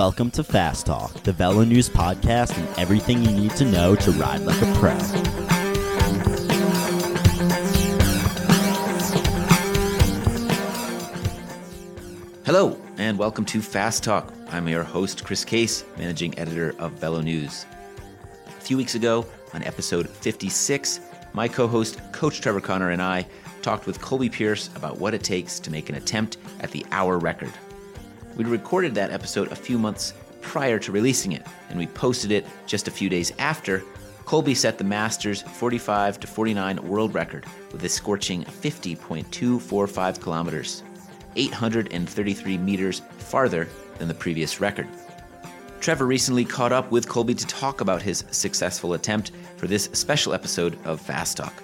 Welcome to Fast Talk, the Velo News podcast and everything you need to know to ride like a pro. Hello, and welcome to Fast Talk. I'm your host, Chris Case, managing editor of Velo News. A few weeks ago, on episode 56, my co-host, Coach Trevor Connor, and I talked with Colby Pierce about what it takes to make an attempt at the hour record. We recorded that episode a few months prior to releasing it, and we posted it just a few days after. Colby set the Masters 45 to 49 world record with a scorching 50.245 kilometers, 833 meters farther than the previous record. Trevor recently caught up with Colby to talk about his successful attempt for this special episode of Fast Talk.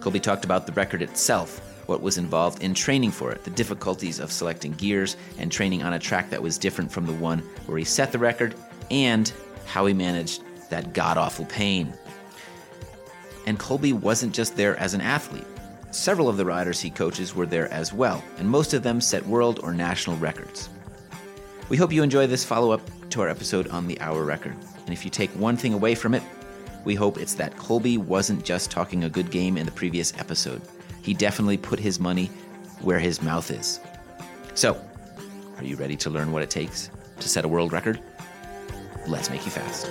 Colby talked about the record itself, what was involved in training for it, the difficulties of selecting gears and training on a track that was different from the one where he set the record, and how he managed that god-awful pain. And Colby wasn't just there as an athlete. Several of the riders he coaches were there as well, and most of them set world or national records. We hope you enjoy this follow-up to our episode on the hour record. And if you take one thing away from it, we hope it's that Colby wasn't just talking a good game in the previous episode. He definitely put his money where his mouth is. So, are you ready to learn what it takes to set a world record? Let's make you fast.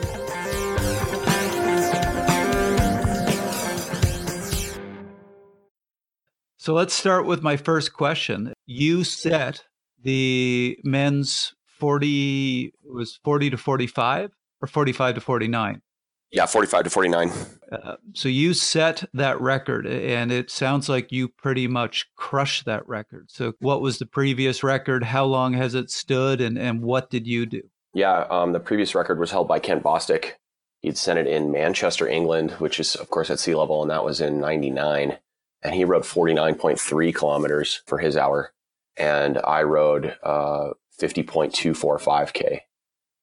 So let's start with my first question. You set the men's 40 to 45 or 45 to 49? Yeah, 45 to 49. So you set that record, and it sounds like you pretty much crushed that record. So what was the previous record? How long has it stood, and what did you do? Yeah, the previous record was held by Kent Bostick. He'd set it in Manchester, England, which is, of course, at sea level, and that was in 99. And he rode 49.3 kilometers for his hour, and I rode 50.245K.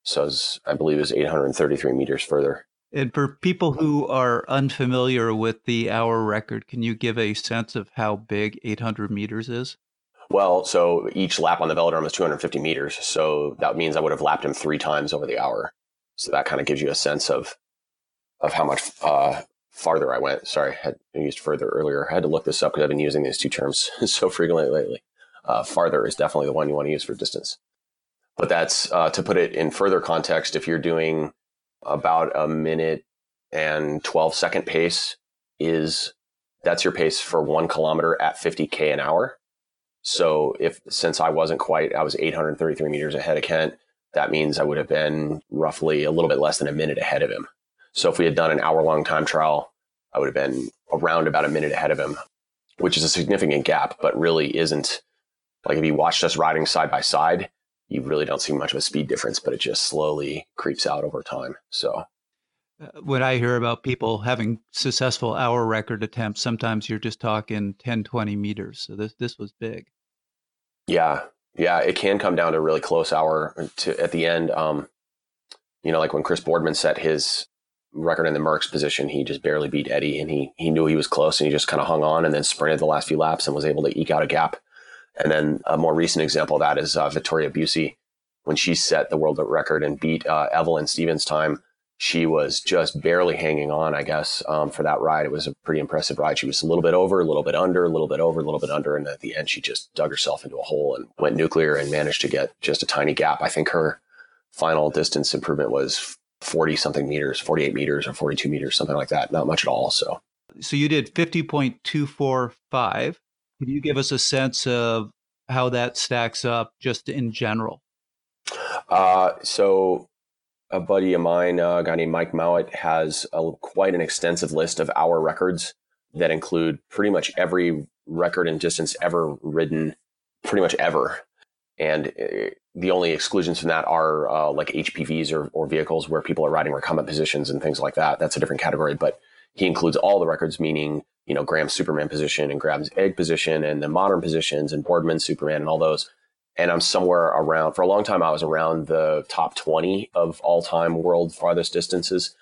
So I believe it was 833 meters further. And for people who are unfamiliar with the hour record, can you give a sense of how big 800 meters is? Well, so each lap on the velodrome is 250 meters. So that means I would have lapped him three times over the hour. So that kind of gives you a sense of how much farther I went. Sorry, I used further earlier. I had to look this up because I've been using these two terms so frequently lately. Farther is definitely the one you want to use for distance. But that's, to put it in further context, if you're doing about a minute and 12-second pace, that's your pace for 1 kilometer at 50K an hour. So since I was 833 meters ahead of Kent, that means I would have been roughly a little bit less than a minute ahead of him. So if we had done an hour-long time trial, I would have been around about a minute ahead of him, which is a significant gap, but really isn't. Like if you watched us riding side by side, you really don't see much of a speed difference, but it just slowly creeps out over time. So when I hear about people having successful hour record attempts, sometimes you're just talking 10, 20 meters. So this was big. Yeah. It can come down to a really close hour at the end. Like when Chris Boardman set his record in the Merck's position, he just barely beat Eddie, and he knew he was close, and he just kind of hung on and then sprinted the last few laps and was able to eke out a gap. And then a more recent example of that is Vittoria Bussi. When she set the world record and beat Evelyn Stevens' time, she was just barely hanging on, I guess, for that ride. It was a pretty impressive ride. She was a little bit over, a little bit under, a little bit over, a little bit under. And at the end, she just dug herself into a hole and went nuclear and managed to get just a tiny gap. I think her final distance improvement was 40-something meters, 48 meters or 42 meters, something like that. Not much at all. So you did 50.245. Can you give us a sense of how that stacks up just in general? So a buddy of mine, a guy named Mike Mowat, has quite an extensive list of hour records that include pretty much every record and distance ever ridden, pretty much ever. And the only exclusions from that are like HPVs or vehicles where people are riding recumbent positions and things like that. That's a different category, but he includes all the records, meaning, Graham's Superman position and Graham's egg position and the modern positions and Boardman's Superman and all those. And I'm somewhere around, for a long time, I was around the top 20 of all time world farthest distances.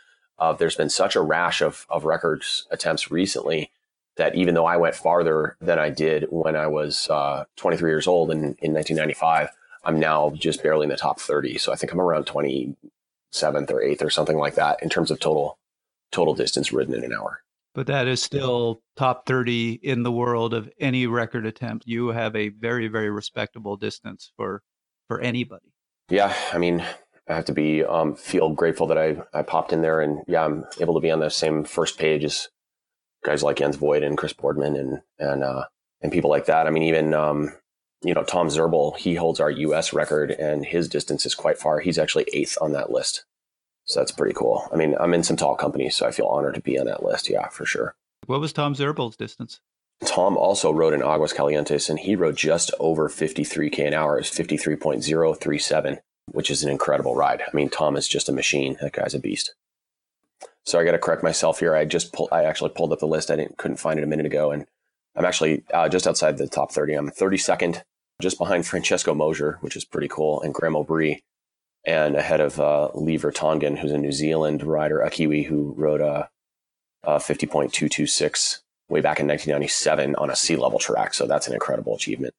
There's been such a rash of records attempts recently that even though I went farther than I did when I was 23 years old in 1995, I'm now just barely in the top 30. So I think I'm around 27th or 8th or something like that in terms of total distance ridden in an hour. But that is still top 30 in the world of any record attempt. You have a very, very respectable distance for anybody. Yeah. I mean, I have to be, feel grateful that I popped in there, and yeah, I'm able to be on the same first page as guys like Jens Voigt and Chris Boardman and people like that. I mean, even, you know, Tom Zirbel, he holds our US record and his distance is quite far. He's actually 8th on that list. So that's pretty cool. I mean, I'm in some tall companies, so I feel honored to be on that list. Yeah, for sure. What was Tom Zirbel's distance? Tom also rode in Aguascalientes, and he rode just over 53K an hour. It's 53.037, which is an incredible ride. I mean, Tom is just a machine. That guy's a beast. So I got to correct myself here. I actually pulled up the list. I couldn't find it a minute ago, and I'm actually just outside the top 30. I'm 32nd, just behind Francesco Mosier, which is pretty cool, and Graham O'Bree, and ahead of Lever Tongan, who's a New Zealand rider, a Kiwi who rode a 50.226 way back in 1997 on a sea level track. So that's an incredible achievement.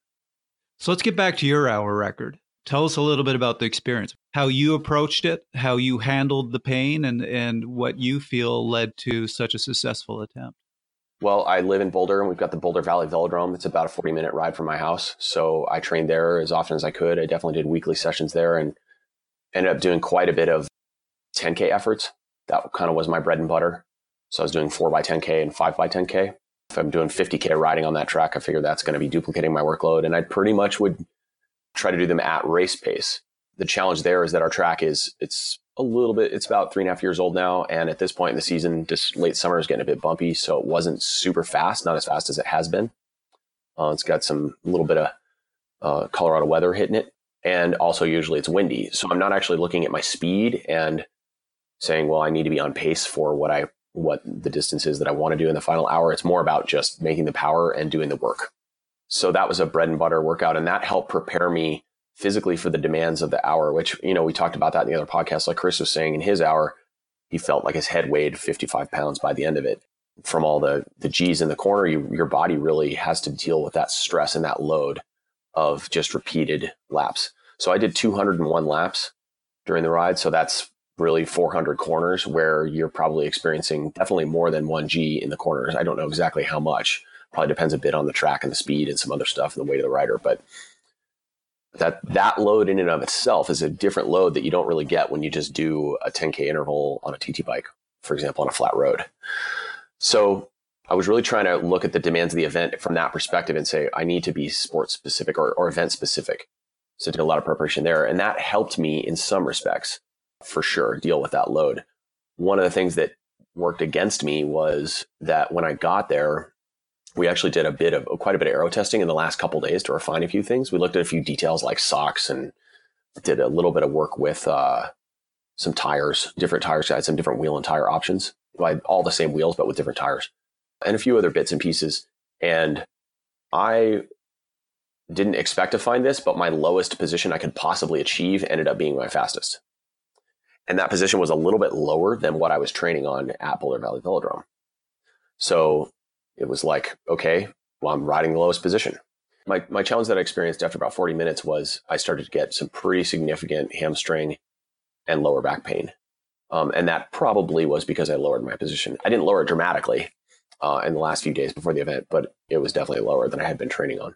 So let's get back to your hour record. Tell us a little bit about the experience, how you approached it, how you handled the pain, and what you feel led to such a successful attempt. Well, I live in Boulder, and we've got the Boulder Valley Velodrome. It's about a 40-minute ride from my house. So I trained there as often as I could. I definitely did weekly sessions there and ended up doing quite a bit of 10K efforts. That kind of was my bread and butter. So I was doing 4x10K and 5x10K. If I'm doing 50K riding on that track, I figure that's going to be duplicating my workload. And I pretty much would try to do them at race pace. The challenge there is that our track it's about 3.5 years old now. And at this point in the season, just late summer is getting a bit bumpy. So it wasn't super fast, not as fast as it has been. It's got some little bit of Colorado weather hitting it. And also usually it's windy. So I'm not actually looking at my speed and saying, well, I need to be on pace for what the distance is that I want to do in the final hour. It's more about just making the power and doing the work. So that was a bread and butter workout. And that helped prepare me physically for the demands of the hour, which, you know, we talked about that in the other podcast. Like Chris was saying, in his hour, he felt like his head weighed 55 pounds by the end of it. From all the G's in the corner, your body really has to deal with that stress and that load of just repeated laps. So I did 201 laps during the ride. So that's really 400 corners where you're probably experiencing definitely more than one G in the corners. I don't know exactly how much. Probably depends a bit on the track and the speed and some other stuff and the weight of the rider, but that load in and of itself is a different load that you don't really get when you just do a 10K interval on a TT bike, for example, on a flat road. So I was really trying to look at the demands of the event from that perspective and say, I need to be sport specific or event specific. So I did a lot of preparation there, and that helped me in some respects, for sure, deal with that load. One of the things that worked against me was that when I got there, we actually did quite a bit of aero testing in the last couple of days to refine a few things. We looked at a few details like socks and did a little bit of work with some tires, different tires. I had some different wheel and tire options. I had all the same wheels, but with different tires and a few other bits and pieces. And I didn't expect to find this, but my lowest position I could possibly achieve ended up being my fastest. And that position was a little bit lower than what I was training on at Boulder Valley Velodrome. So it was like, okay, well, I'm riding the lowest position. My challenge that I experienced after about 40 minutes was I started to get some pretty significant hamstring and lower back pain. And that probably was because I lowered my position. I didn't lower it dramatically in the last few days before the event, but it was definitely lower than I had been training on.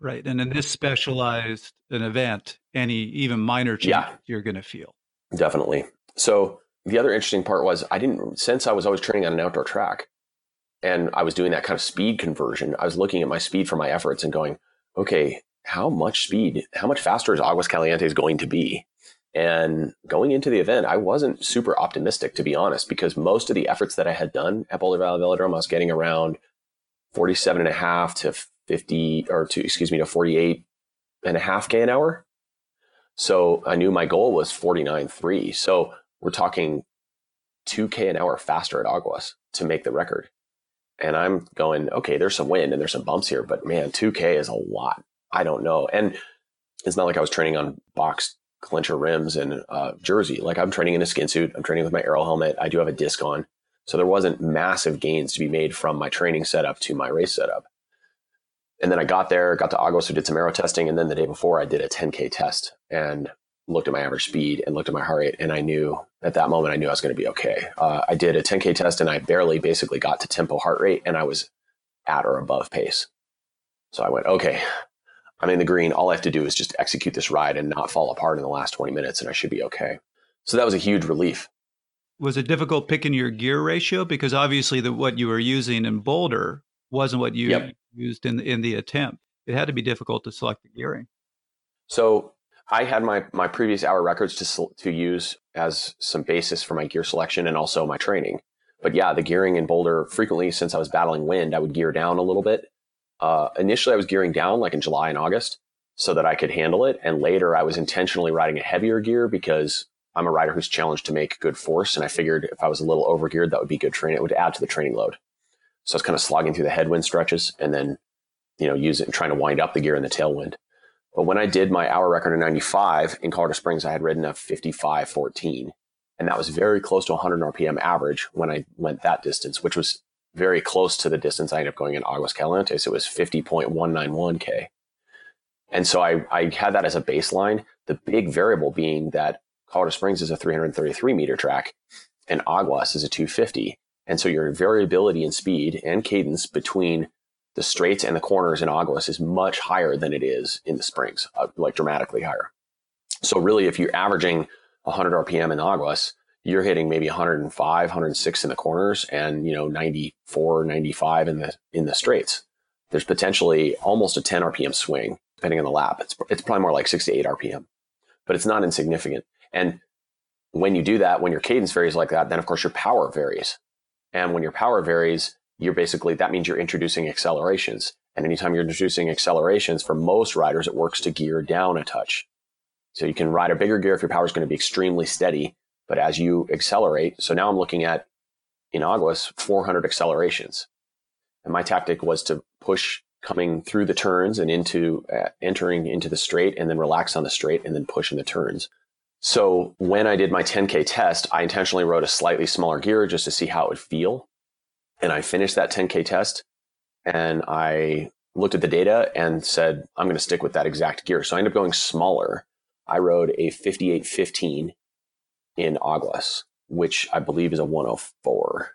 Right. And in this specialized an event, any even minor change, you're going to feel. Definitely. So the other interesting part was since I was always training on an outdoor track, and I was doing that kind of speed conversion, I was looking at my speed for my efforts and going, okay, how much faster is Aguascalientes going to be? And going into the event, I wasn't super optimistic, to be honest, because most of the efforts that I had done at Boulder Valley Velodrome, I was getting around 47.5 to 48.5K an hour. So I knew my goal was 49.3. So we're talking 2K an hour faster at Aguas to make the record. And I'm going, okay, there's some wind and there's some bumps here, but man, 2K is a lot. I don't know. And it's not like I was training on box clincher rims and jersey. Like I'm training in a skin suit. I'm training with my aero helmet. I do have a disc on. So there wasn't massive gains to be made from my training setup to my race setup. And then I got there, got to Aguas, so did some aero testing. And then the day before I did a 10K test and looked at my average speed and looked at my heart rate. And I knew at that moment, I knew I was going to be okay. I did a 10K test and I basically got to tempo heart rate and I was at or above pace. So I went, okay, I'm in the green. All I have to do is just execute this ride and not fall apart in the last 20 minutes and I should be okay. So that was a huge relief. Was it difficult picking your gear ratio? Because obviously what you were using in Boulder wasn't what you used in the attempt. It had to be difficult to select the gearing. So I had my previous hour records to use as some basis for my gear selection and also my training. But yeah, the gearing in Boulder, frequently since I was battling wind, I would gear down a little bit. Initially, I was gearing down like in July and August so that I could handle it. And later, I was intentionally riding a heavier gear because I'm a rider who's challenged to make good force. And I figured if I was a little overgeared, that would be good training. It would add to the training load. So I was kind of slogging through the headwind stretches and then, use it and trying to wind up the gear in the tailwind. But when I did my hour record in 95 in Colorado Springs, I had ridden a 55:14. And that was very close to 100 RPM average when I went that distance, which was very close to the distance I ended up going in Aguascalientes. It was 50.191K. And so I had that as a baseline. The big variable being that Colorado Springs is a 333 meter track and Aguas is a 250. And so your variability in speed and cadence between the straights and the corners in Aguas is much higher than it is in the Springs, like dramatically higher. So really, if you're averaging 100 RPM in Aguas, you're hitting maybe 105, 106 in the corners and, 94, 95 in the straights. There's potentially almost a 10 RPM swing, depending on the lap. It's probably more like 6 to 8 RPM, but it's not insignificant. And when you do that, when your cadence varies like that, then of course your power varies. And when your power varies, that means you're introducing accelerations. And anytime you're introducing accelerations, for most riders, it works to gear down a touch. So you can ride a bigger gear if your power is going to be extremely steady. But as you accelerate, so now I'm looking at, in Aguas, 400 accelerations. And my tactic was to push coming through the turns and into entering into the straight and then relax on the straight and then push in the turns. So when I did my 10K test, I intentionally rode a slightly smaller gear just to see how it would feel. And I finished that 10K test and I looked at the data and said, I'm going to stick with that exact gear. So I ended up going smaller. I rode a 58:15 in Aguas, which I believe is a 104,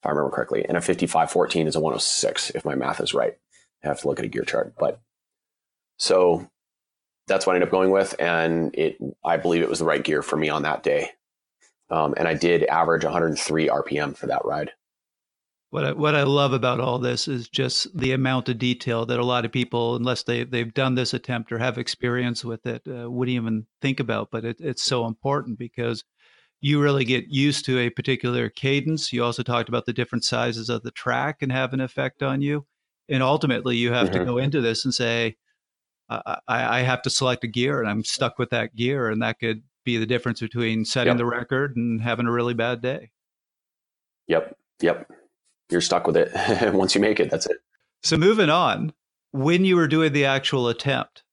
if I remember correctly. And a 55:14 is a 106, if my math is right. I have to look at a gear chart. But so that's what I ended up going with. And I believe it was the right gear for me on that day. And I did average 103 RPM for that ride. What I love about all this is just the amount of detail that a lot of people, unless they've done this attempt or have experience with it, wouldn't even think about. But it's so important because you really get used to a particular cadence. You also talked about the different sizes of the track and have an effect on you. And ultimately, you have to go into this and say, I have to select a gear and I'm stuck with that gear. And that could be the difference between setting the record and having a really bad day. Yep. You're stuck with it. Once you make it, that's it. So moving on, when you were doing the actual attempt,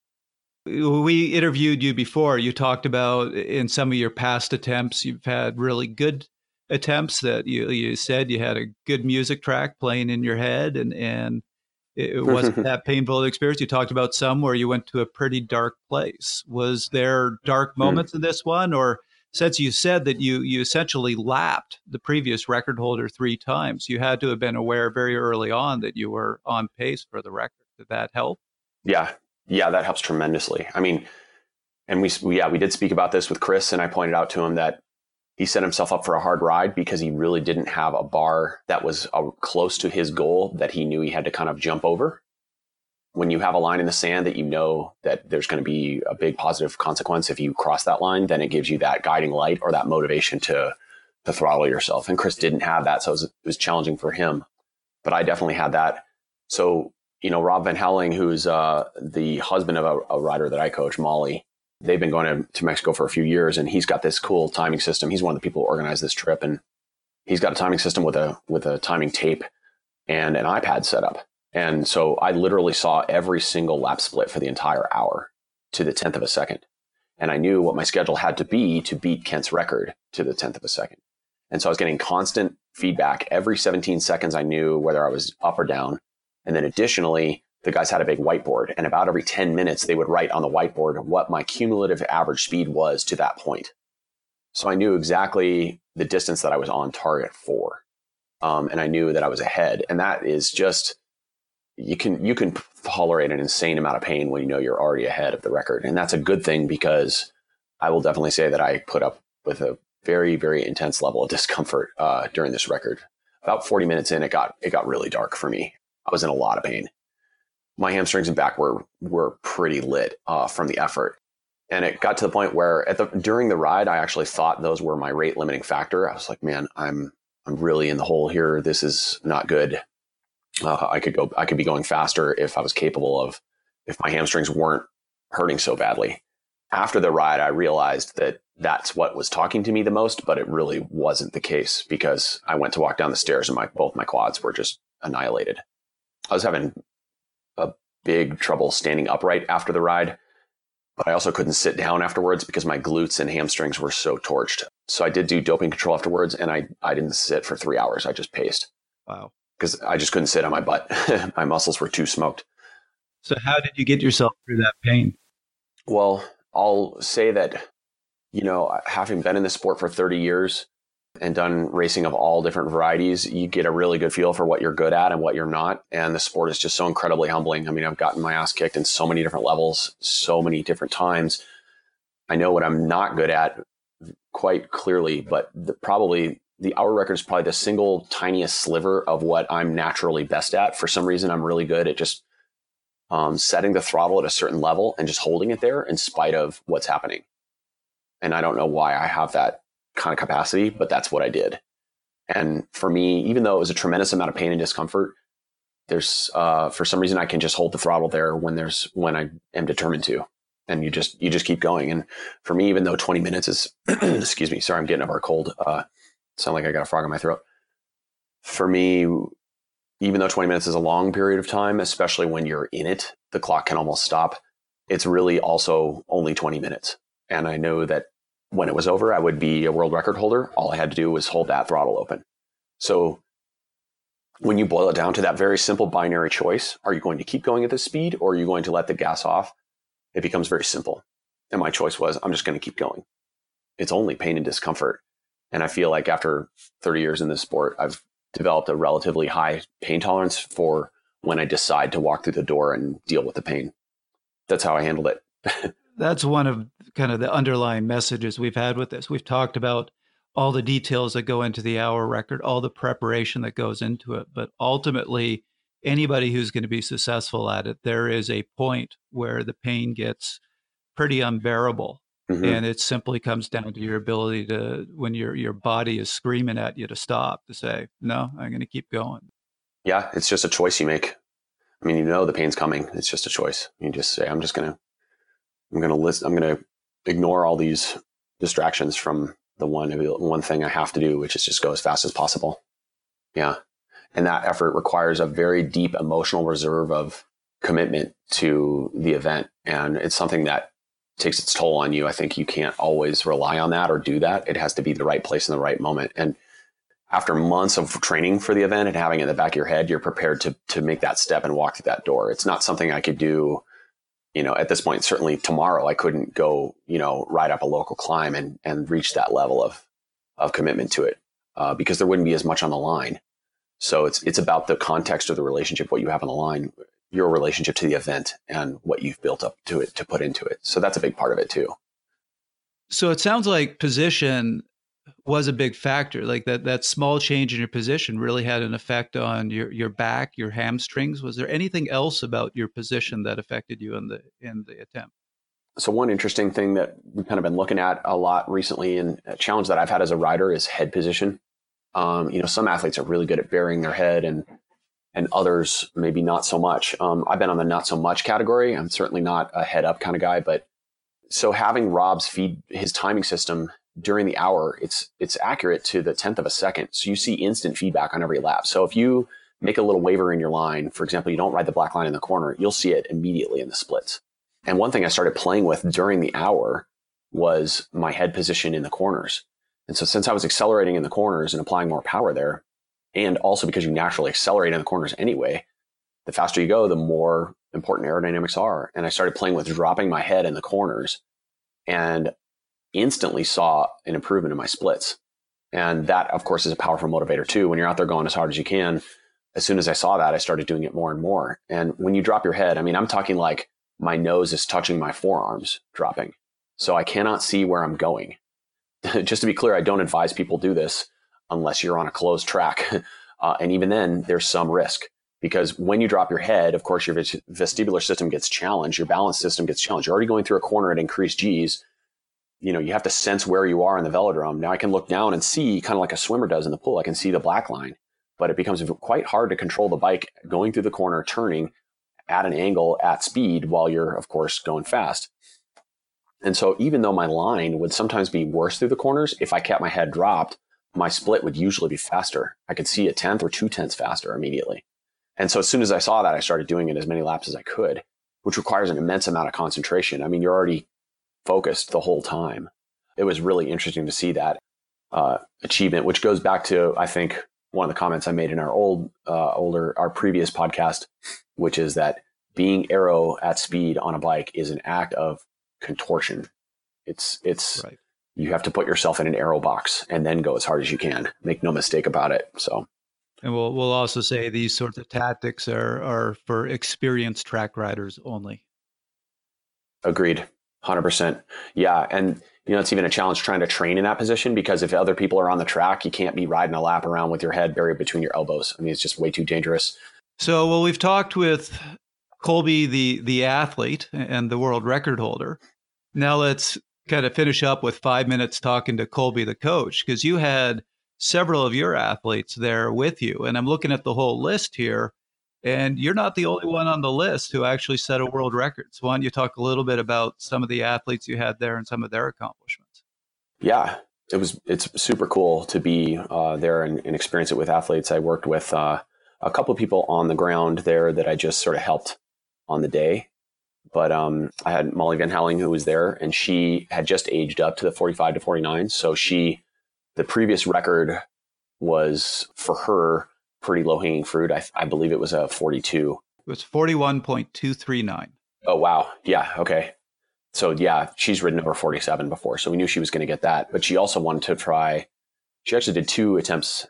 we interviewed you before. You talked about in some of your past attempts, you've had really good attempts that you said you had a good music track playing in your head and it wasn't that painful an experience. You talked about some where you went to a pretty dark place. Was there dark moments in this one? Or since you said that you essentially lapped the previous record holder three times, you had to have been aware very early on that you were on pace for the record. Did that help? Yeah, that helps tremendously. I mean, and we did speak about this with Chris, and I pointed out to him that he set himself up for a hard ride because he really didn't have a bar that was close to his goal that he knew he had to kind of jump over. When you have a line in the sand that you know that there's going to be a big positive consequence if you cross that line, then it gives you that guiding light or that motivation to throttle yourself. And Chris didn't have that, so it was challenging for him. But I definitely had that. So, Rob Van Helling, who's the husband of a rider that I coach, Molly, they've been going to Mexico for a few years, and he's got this cool timing system. He's one of the people who organized this trip, and he's got a timing system with a timing tape and an iPad set up. And so I literally saw every single lap split for the entire hour to the 10th of a second. And I knew what my schedule had to be to beat Kent's record to the 10th of a second. And so I was getting constant feedback. Every 17 seconds, I knew whether I was up or down. And then additionally, the guys had a big whiteboard, and about every 10 minutes, they would write on the whiteboard what my cumulative average speed was to that point. So I knew exactly the distance that I was on target for. And I knew that I was ahead. And that is just, you can tolerate an insane amount of pain when you know you're already ahead of the record. And that's a good thing, because I will definitely say that I put up with a very, very intense level of discomfort during this record. About 40 minutes in, it got really dark for me. I was in a lot of pain. My hamstrings and back were pretty lit from the effort. And it got to the point where during the ride, I actually thought those were my rate limiting factor. I was like, man, I'm really in the hole here. This is not good. I could be going faster if my hamstrings weren't hurting so badly. After the ride, I realized that that's what was talking to me the most, but it really wasn't the case, because I went to walk down the stairs and both my quads were just annihilated. I was having a big trouble standing upright after the ride, but I also couldn't sit down afterwards because my glutes and hamstrings were so torched. So I did do doping control afterwards, and I didn't sit for 3 hours. I just paced. Wow. Because I just couldn't sit on my butt. My muscles were too smoked. So how did you get yourself through that pain? Well, I'll say that, having been in this sport for 30 years and done racing of all different varieties, you get a really good feel for what you're good at and what you're not. And the sport is just so incredibly humbling. I mean, I've gotten my ass kicked in so many different levels, so many different times. I know what I'm not good at quite clearly, but the hour record is probably the single tiniest sliver of what I'm naturally best at. For some reason, I'm really good at just setting the throttle at a certain level and just holding it there in spite of what's happening. And I don't know why I have that kind of capacity, but that's what I did. And for me, even though it was a tremendous amount of pain and discomfort, there's for some reason I can just hold the throttle there when I am determined to. And you just keep going. And for me, even though 20 minutes is excuse me, sorry, I'm getting over a cold. Sound like I got a frog in my throat. For me, even though 20 minutes is a long period of time, especially when you're in it, the clock can almost stop. It's really also only 20 minutes. And I know that when it was over, I would be a world record holder. All I had to do was hold that throttle open. So when you boil it down to that very simple binary choice, are you going to keep going at this speed, or are you going to let the gas off? It becomes very simple. And my choice was, I'm just going to keep going. It's only pain and discomfort. And I feel like after 30 years in this sport, I've developed a relatively high pain tolerance for when I decide to walk through the door and deal with the pain. That's how I handled it. That's one of kind of the underlying messages we've had with this. We've talked about all the details that go into the hour record, all the preparation that goes into it. But ultimately, anybody who's going to be successful at it, there is a point where the pain gets pretty unbearable. Mm-hmm. And it simply comes down to your ability to, when your body is screaming at you to stop, to say, no, I'm going to keep going. Yeah, it's just a choice you make. I mean, the pain's coming. It's just a choice. You just say, I'm going to ignore all these distractions from the one thing I have to do, which is just go as fast as possible. Yeah. And that effort requires a very deep emotional reserve of commitment to the event. And it's something that takes its toll on you. I think you can't always rely on that or do that. It has to be the right place in the right moment. And after months of training for the event and having it in the back of your head, you're prepared to make that step and walk through that door. It's not something I could do, at this point. Certainly tomorrow I couldn't go, ride up a local climb and reach that level of commitment to it because there wouldn't be as much on the line. So it's about the context of the relationship, what you have on the line, your relationship to the event, and what you've built up to it, to put into it. So that's a big part of it too. So it sounds like position was a big factor. Like that small change in your position really had an effect on your back, your hamstrings. Was there anything else about your position that affected you in the attempt? So one interesting thing that we've kind of been looking at a lot recently, and a challenge that I've had as a rider, is head position. Some athletes are really good at burying their head and others maybe not so much. I've been on the not so much category. I'm certainly not a head up kind of guy, but so having Rob's his timing system during the hour, it's accurate to the 10th of a second. So you see instant feedback on every lap. So if you make a little waver in your line, for example, you don't ride the black line in the corner, you'll see it immediately in the splits. And one thing I started playing with during the hour was my head position in the corners. And so since I was accelerating in the corners and applying more power there, and also because you naturally accelerate in the corners anyway, the faster you go, the more important aerodynamics are. And I started playing with dropping my head in the corners and instantly saw an improvement in my splits. And that, of course, is a powerful motivator too. When you're out there going as hard as you can, as soon as I saw that, I started doing it more and more. And when you drop your head, I mean, I'm talking like my nose is touching my forearms dropping. So I cannot see where I'm going. Just to be clear, I don't advise people do this unless you're on a closed track. And even then, there's some risk. Because when you drop your head, of course, your vestibular system gets challenged. Your balance system gets challenged. You're already going through a corner at increased G's. You know, you have to sense where you are in the velodrome. Now I can look down and see, kind of like a swimmer does in the pool. I can see the black line, but it becomes quite hard to control the bike going through the corner, turning at an angle at speed while you're, of course, going fast. And so even though my line would sometimes be worse through the corners, if I kept my head dropped, my split would usually be faster. I could see a tenth or two tenths faster immediately. And so as soon as I saw that, I started doing it as many laps as I could, which requires an immense amount of concentration. I mean, you're already focused the whole time. It was really interesting to see that achievement, which goes back to, I think, one of the comments I made in our previous podcast, which is that being aero at speed on a bike is an act of contortion. It's right. You have to put yourself in an aero box and then go as hard as you can. Make no mistake about it. So. And we'll also say these sorts of tactics are for experienced track riders only. Agreed. 100%. Yeah. And, you know, it's even a challenge trying to train in that position, because if other people are on the track, you can't be riding a lap around with your head buried between your elbows. I mean, it's just way too dangerous. So, well, we've talked with Colby, the athlete and the world record holder. Now let's kind of finish up with 5 minutes talking to Colby, the coach, because you had several of your athletes there with you. And I'm looking at the whole list here, and you're not the only one on the list who actually set a world record. So why don't you talk a little bit about some of the athletes you had there and some of their accomplishments? Yeah, it's super cool to be there and experience it with athletes. I worked with a couple of people on the ground there that I just sort of helped on the day. But I had Molly Van Howling, who was there, and she had just aged up to the 45 to 49. So the previous record was, for her, pretty low-hanging fruit. I believe it was a 42. It was 41.239. Oh, wow. Yeah. Okay. So, yeah, she's ridden over 47 before, so we knew she was going to get that. But she also wanted to try. She actually did two attempts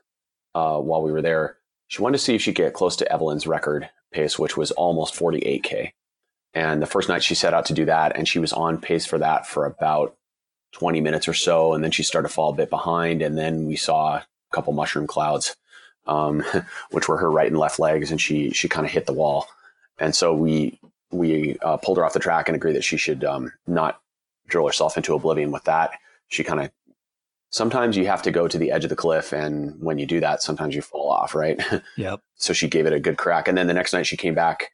while we were there. She wanted to see if she could get close to Evelyn's record pace, which was almost 48K. And the first night she set out to do that, and she was on pace for that for about 20 minutes or so. And then she started to fall a bit behind. And then we saw a couple mushroom clouds, which were her right and left legs. And she kind of hit the wall. And so we pulled her off the track and agreed that she should not drill herself into oblivion with that. She kind of, sometimes you have to go to the edge of the cliff. And when you do that, sometimes you fall off, right? Yep. So she gave it a good crack. And then the next night she came back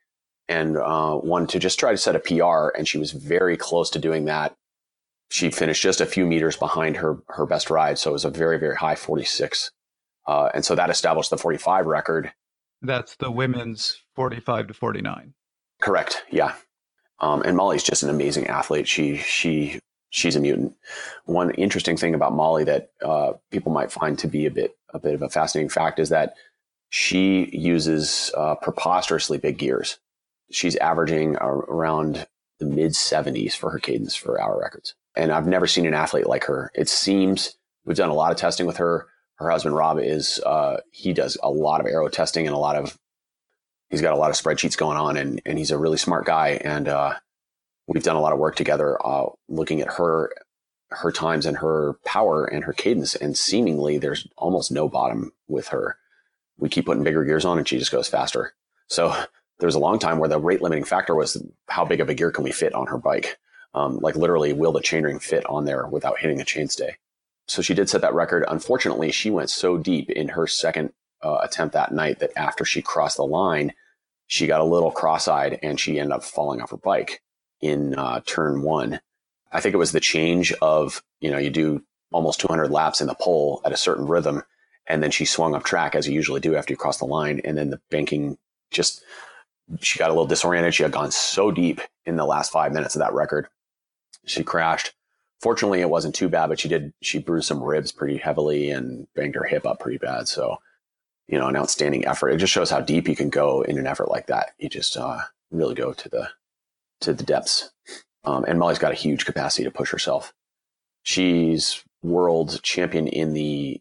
and wanted to just try to set a PR. And she was very close to doing that. She finished just a few meters behind her best ride. So it was a very, very high 46. And so that established the 45 record. That's the women's 45 to 49. Correct. Yeah. And Molly's just an amazing athlete. She's a mutant. One interesting thing about Molly that people might find to be a bit of a fascinating fact is that she uses preposterously big gears. She's averaging around the mid 70s for her cadence for hour records. And I've never seen an athlete like her. It seems we've done a lot of testing with her. Her husband, Rob, he does a lot of aero testing and he's got a lot of spreadsheets going on, and he's a really smart guy. And we've done a lot of work together looking at her times and her power and her cadence. And seemingly there's almost no bottom with her. We keep putting bigger gears on and she just goes faster. So there was a long time where the rate limiting factor was how big of a gear can we fit on her bike? Like literally, will the chainring fit on there without hitting a chainstay? So she did set that record. Unfortunately, she went so deep in her second attempt that night that after she crossed the line, she got a little cross-eyed and she ended up falling off her bike in turn one. I think it was the change of, you know, you do almost 200 laps in the pole at a certain rhythm, and then she swung up track as you usually do after you cross the line, and then the banking just, she got a little disoriented. She had gone so deep in the last 5 minutes of that record. She crashed. Fortunately, it wasn't too bad, but she bruised some ribs pretty heavily and banged her hip up pretty bad. So you know, an outstanding effort. It just shows how deep you can go in an effort like that. You just really go to the depths. And Molly's got a huge capacity to push herself. She's world champion in the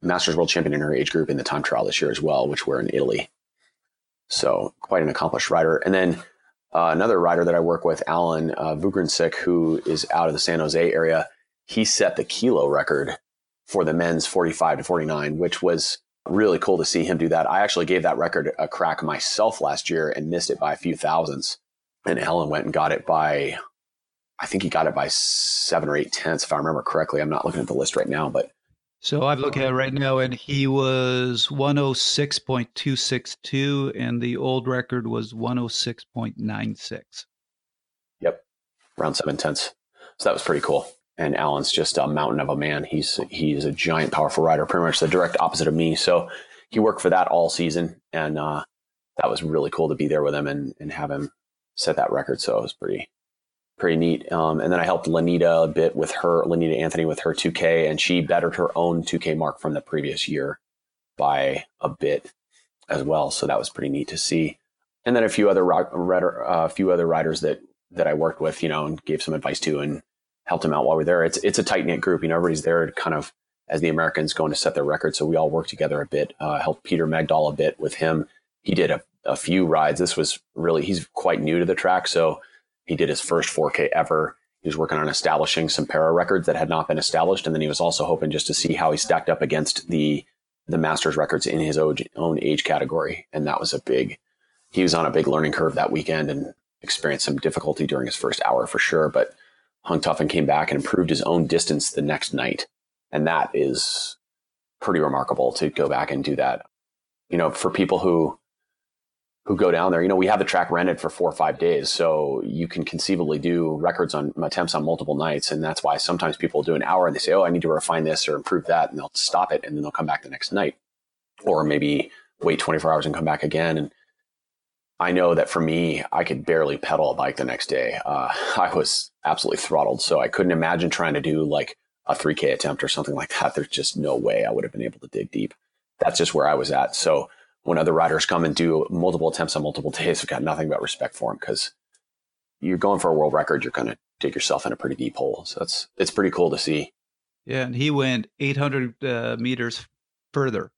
Masters world champion in her age group in the time trial this year as well, which we're in Italy. So quite an accomplished rider. And then another rider that I work with, Alan Vugrinsic, who is out of the San Jose area, he set the kilo record for the men's 45 to 49, which was really cool to see him do that. I actually gave that record a crack myself last year and missed it by a few thousandths. And Alan went and got it by, I think he got it by 7 or 8 tenths, if I remember correctly. I'm not looking at the list right now, but. So I'm looking at it right now, and he was 106.262, and the old record was 106.96. Yep, around 7 tenths. So that was pretty cool. And Alan's just a mountain of a man. He's a giant, powerful rider, pretty much the direct opposite of me. So he worked for that all season, and that was really cool to be there with him and have him set that record. So it was pretty neat. And then I helped Lanita a bit with her, Lanita Anthony, with her 2K, and she bettered her own 2K mark from the previous year by a bit as well. So that was pretty neat to see. And then a few other riders that I worked with, you know, and gave some advice to and helped them out while we're there. It's a tight knit group. You know, everybody's there kind of as the Americans going to set their record. So we all work together a bit, helped Peter Magdal a bit with him. He did a few rides. This was really, he's quite new to the track. So he did his first 4K ever. He was working on establishing some para records that had not been established. And then he was also hoping just to see how he stacked up against the Masters records in his own age category. And that was he was on a big learning curve that weekend and experienced some difficulty during his first hour for sure, but hung tough and came back and improved his own distance the next night. And that is pretty remarkable to go back and do that. You know, for people who go down there, you know, we have the track rented for 4 or 5 days. So you can conceivably do records on attempts on multiple nights. And that's why sometimes people do an hour and they say, oh, I need to refine this or improve that. And they'll stop it. And then they'll come back the next night or maybe wait 24 hours and come back again. And I know that for me, I could barely pedal a bike the next day. I was absolutely throttled. So I couldn't imagine trying to do like a 3K attempt or something like that. There's just no way I would have been able to dig deep. That's just where I was at. So when other riders come and do multiple attempts on multiple days, I've got nothing but respect for them because you're going for a world record. You're going to dig yourself in a pretty deep hole. So it's pretty cool to see. Yeah. And he went 800 meters further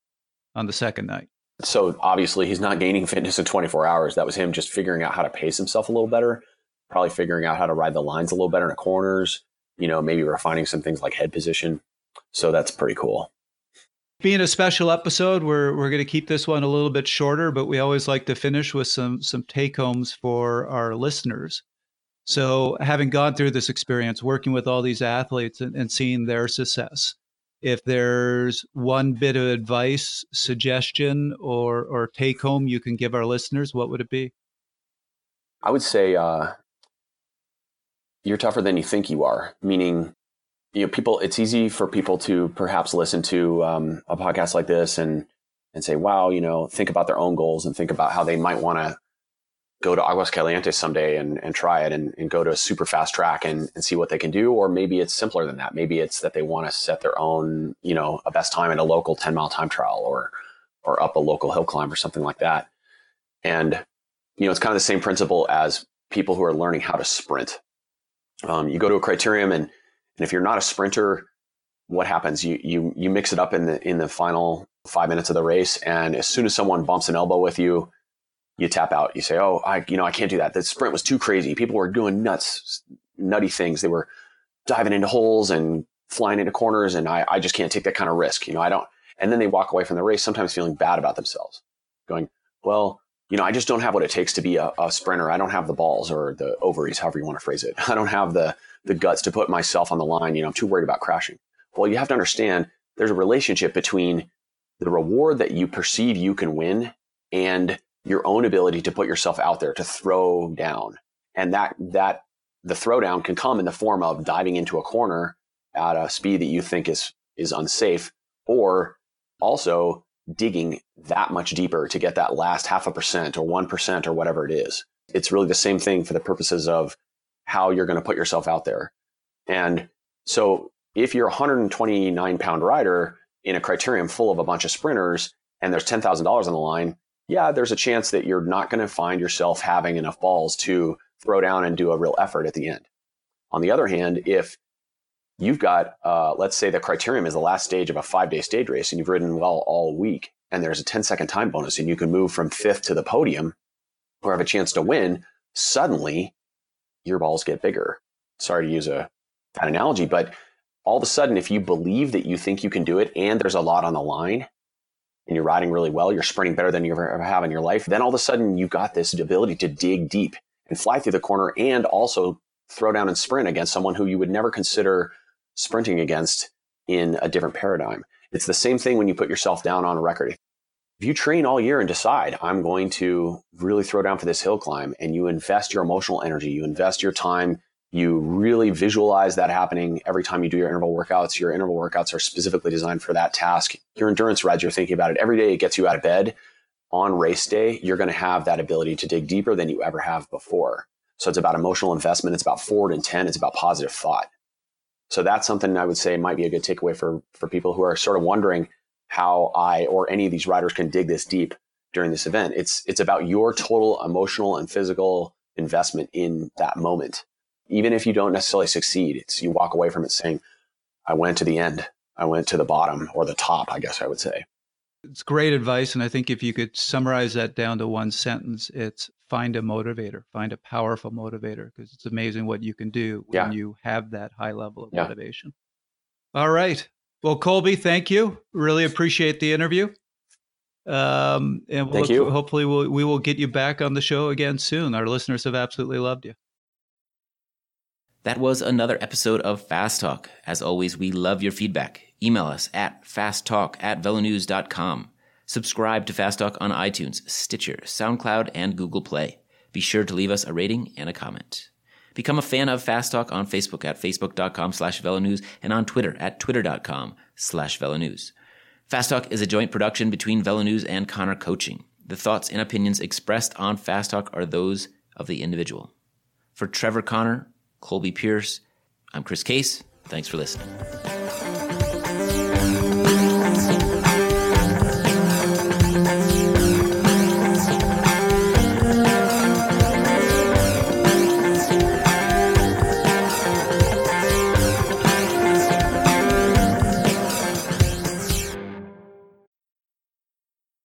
on the second night. So obviously he's not gaining fitness in 24 hours. That was him just figuring out how to pace himself a little better, probably figuring out how to ride the lines a little better in the corners, you know, maybe refining some things like head position. So that's pretty cool. Being a special episode, we're going to keep this one a little bit shorter, but we always like to finish with some take-homes for our listeners. So having gone through this experience, working with all these athletes and seeing their success, if there's one bit of advice, suggestion, or take-home you can give our listeners, what would it be? I would say you're tougher than you think you are, meaning, you know, people, it's easy for people to perhaps listen to a podcast like this and say, wow, you know, think about their own goals and think about how they might want to go to Aguascalientes someday and try it and go to a super fast track and see what they can do. Or maybe it's simpler than that. Maybe it's that they want to set their own, you know, a best time in a local 10 mile time trial or up a local hill climb or something like that. And, you know, it's kind of the same principle as people who are learning how to sprint. You go to a criterium and if you're not a sprinter, what happens? You mix it up in the final 5 minutes of the race, and as soon as someone bumps an elbow with you, you tap out. You say, "Oh, I can't do that. The sprint was too crazy. People were doing nutty things. They were diving into holes and flying into corners, and I just can't take that kind of risk. You know, I don't." And then they walk away from the race, sometimes feeling bad about themselves, going, "Well, you know, I just don't have what it takes to be a sprinter. I don't have the balls or the ovaries, however you want to phrase it. I don't have the guts to put myself on the line. You know, I'm too worried about crashing." Well, you have to understand there's a relationship between the reward that you perceive you can win and your own ability to put yourself out there to throw down. And that the throwdown can come in the form of diving into a corner at a speed that you think is unsafe, or also digging that much deeper to get that last 0.5% or 1% or whatever it is. It's really the same thing for the purposes of how you're going to put yourself out there. And so if you're a 129 pound rider in a criterium full of a bunch of sprinters and there's $10,000 on the line, yeah, there's a chance that you're not going to find yourself having enough balls to throw down and do a real effort at the end. On the other hand, if you've got, let's say the criterium is the last stage of a 5-day stage race and you've ridden well all week and there's a 10-second time bonus and you can move from fifth to the podium or have a chance to win, suddenly your balls get bigger. Sorry to use an analogy, but all of a sudden, if you believe that you think you can do it and there's a lot on the line and you're riding really well, you're sprinting better than you ever have in your life, then all of a sudden you've got this ability to dig deep and fly through the corner and also throw down and sprint against someone who you would never consider sprinting against in a different paradigm. It's the same thing when you put yourself down on a record. If you train all year and decide, I'm going to really throw down for this hill climb, and you invest your emotional energy, you invest your time, you really visualize that happening every time you do your interval workouts. Your interval workouts are specifically designed for that task. Your endurance rides, you're thinking about it every day. It gets you out of bed. On race day, you're going to have that ability to dig deeper than you ever have before. So it's about emotional investment. It's about forward intent. It's about positive thought. So that's something I would say might be a good takeaway for people who are sort of wondering how I or any of these riders can dig this deep during this event. It's about your total emotional and physical investment in that moment. Even if you don't necessarily succeed, you walk away from it saying, I went to the end. I went to the bottom or the top, I guess I would say. It's great advice. And I think if you could summarize that down to one sentence, it's find a motivator, find a powerful motivator, because it's amazing what you can do when you have that high level of motivation. All right. Well, Colby, thank you. Really appreciate the interview. And we'll hopefully we will get you back on the show again soon. Our listeners have absolutely loved you. That was another episode of Fast Talk. As always, we love your feedback. Email us at fasttalk@velonews.com. Subscribe to Fast Talk on iTunes, Stitcher, SoundCloud, and Google Play. Be sure to leave us a rating and a comment. Become a fan of Fast Talk on Facebook at facebook.com/velonews and on Twitter at twitter.com/velonews. Fast Talk is a joint production between Velo News and Connor Coaching. The thoughts and opinions expressed on Fast Talk are those of the individual. For Trevor Connor, Colby Pierce, I'm Chris Case. Thanks for listening.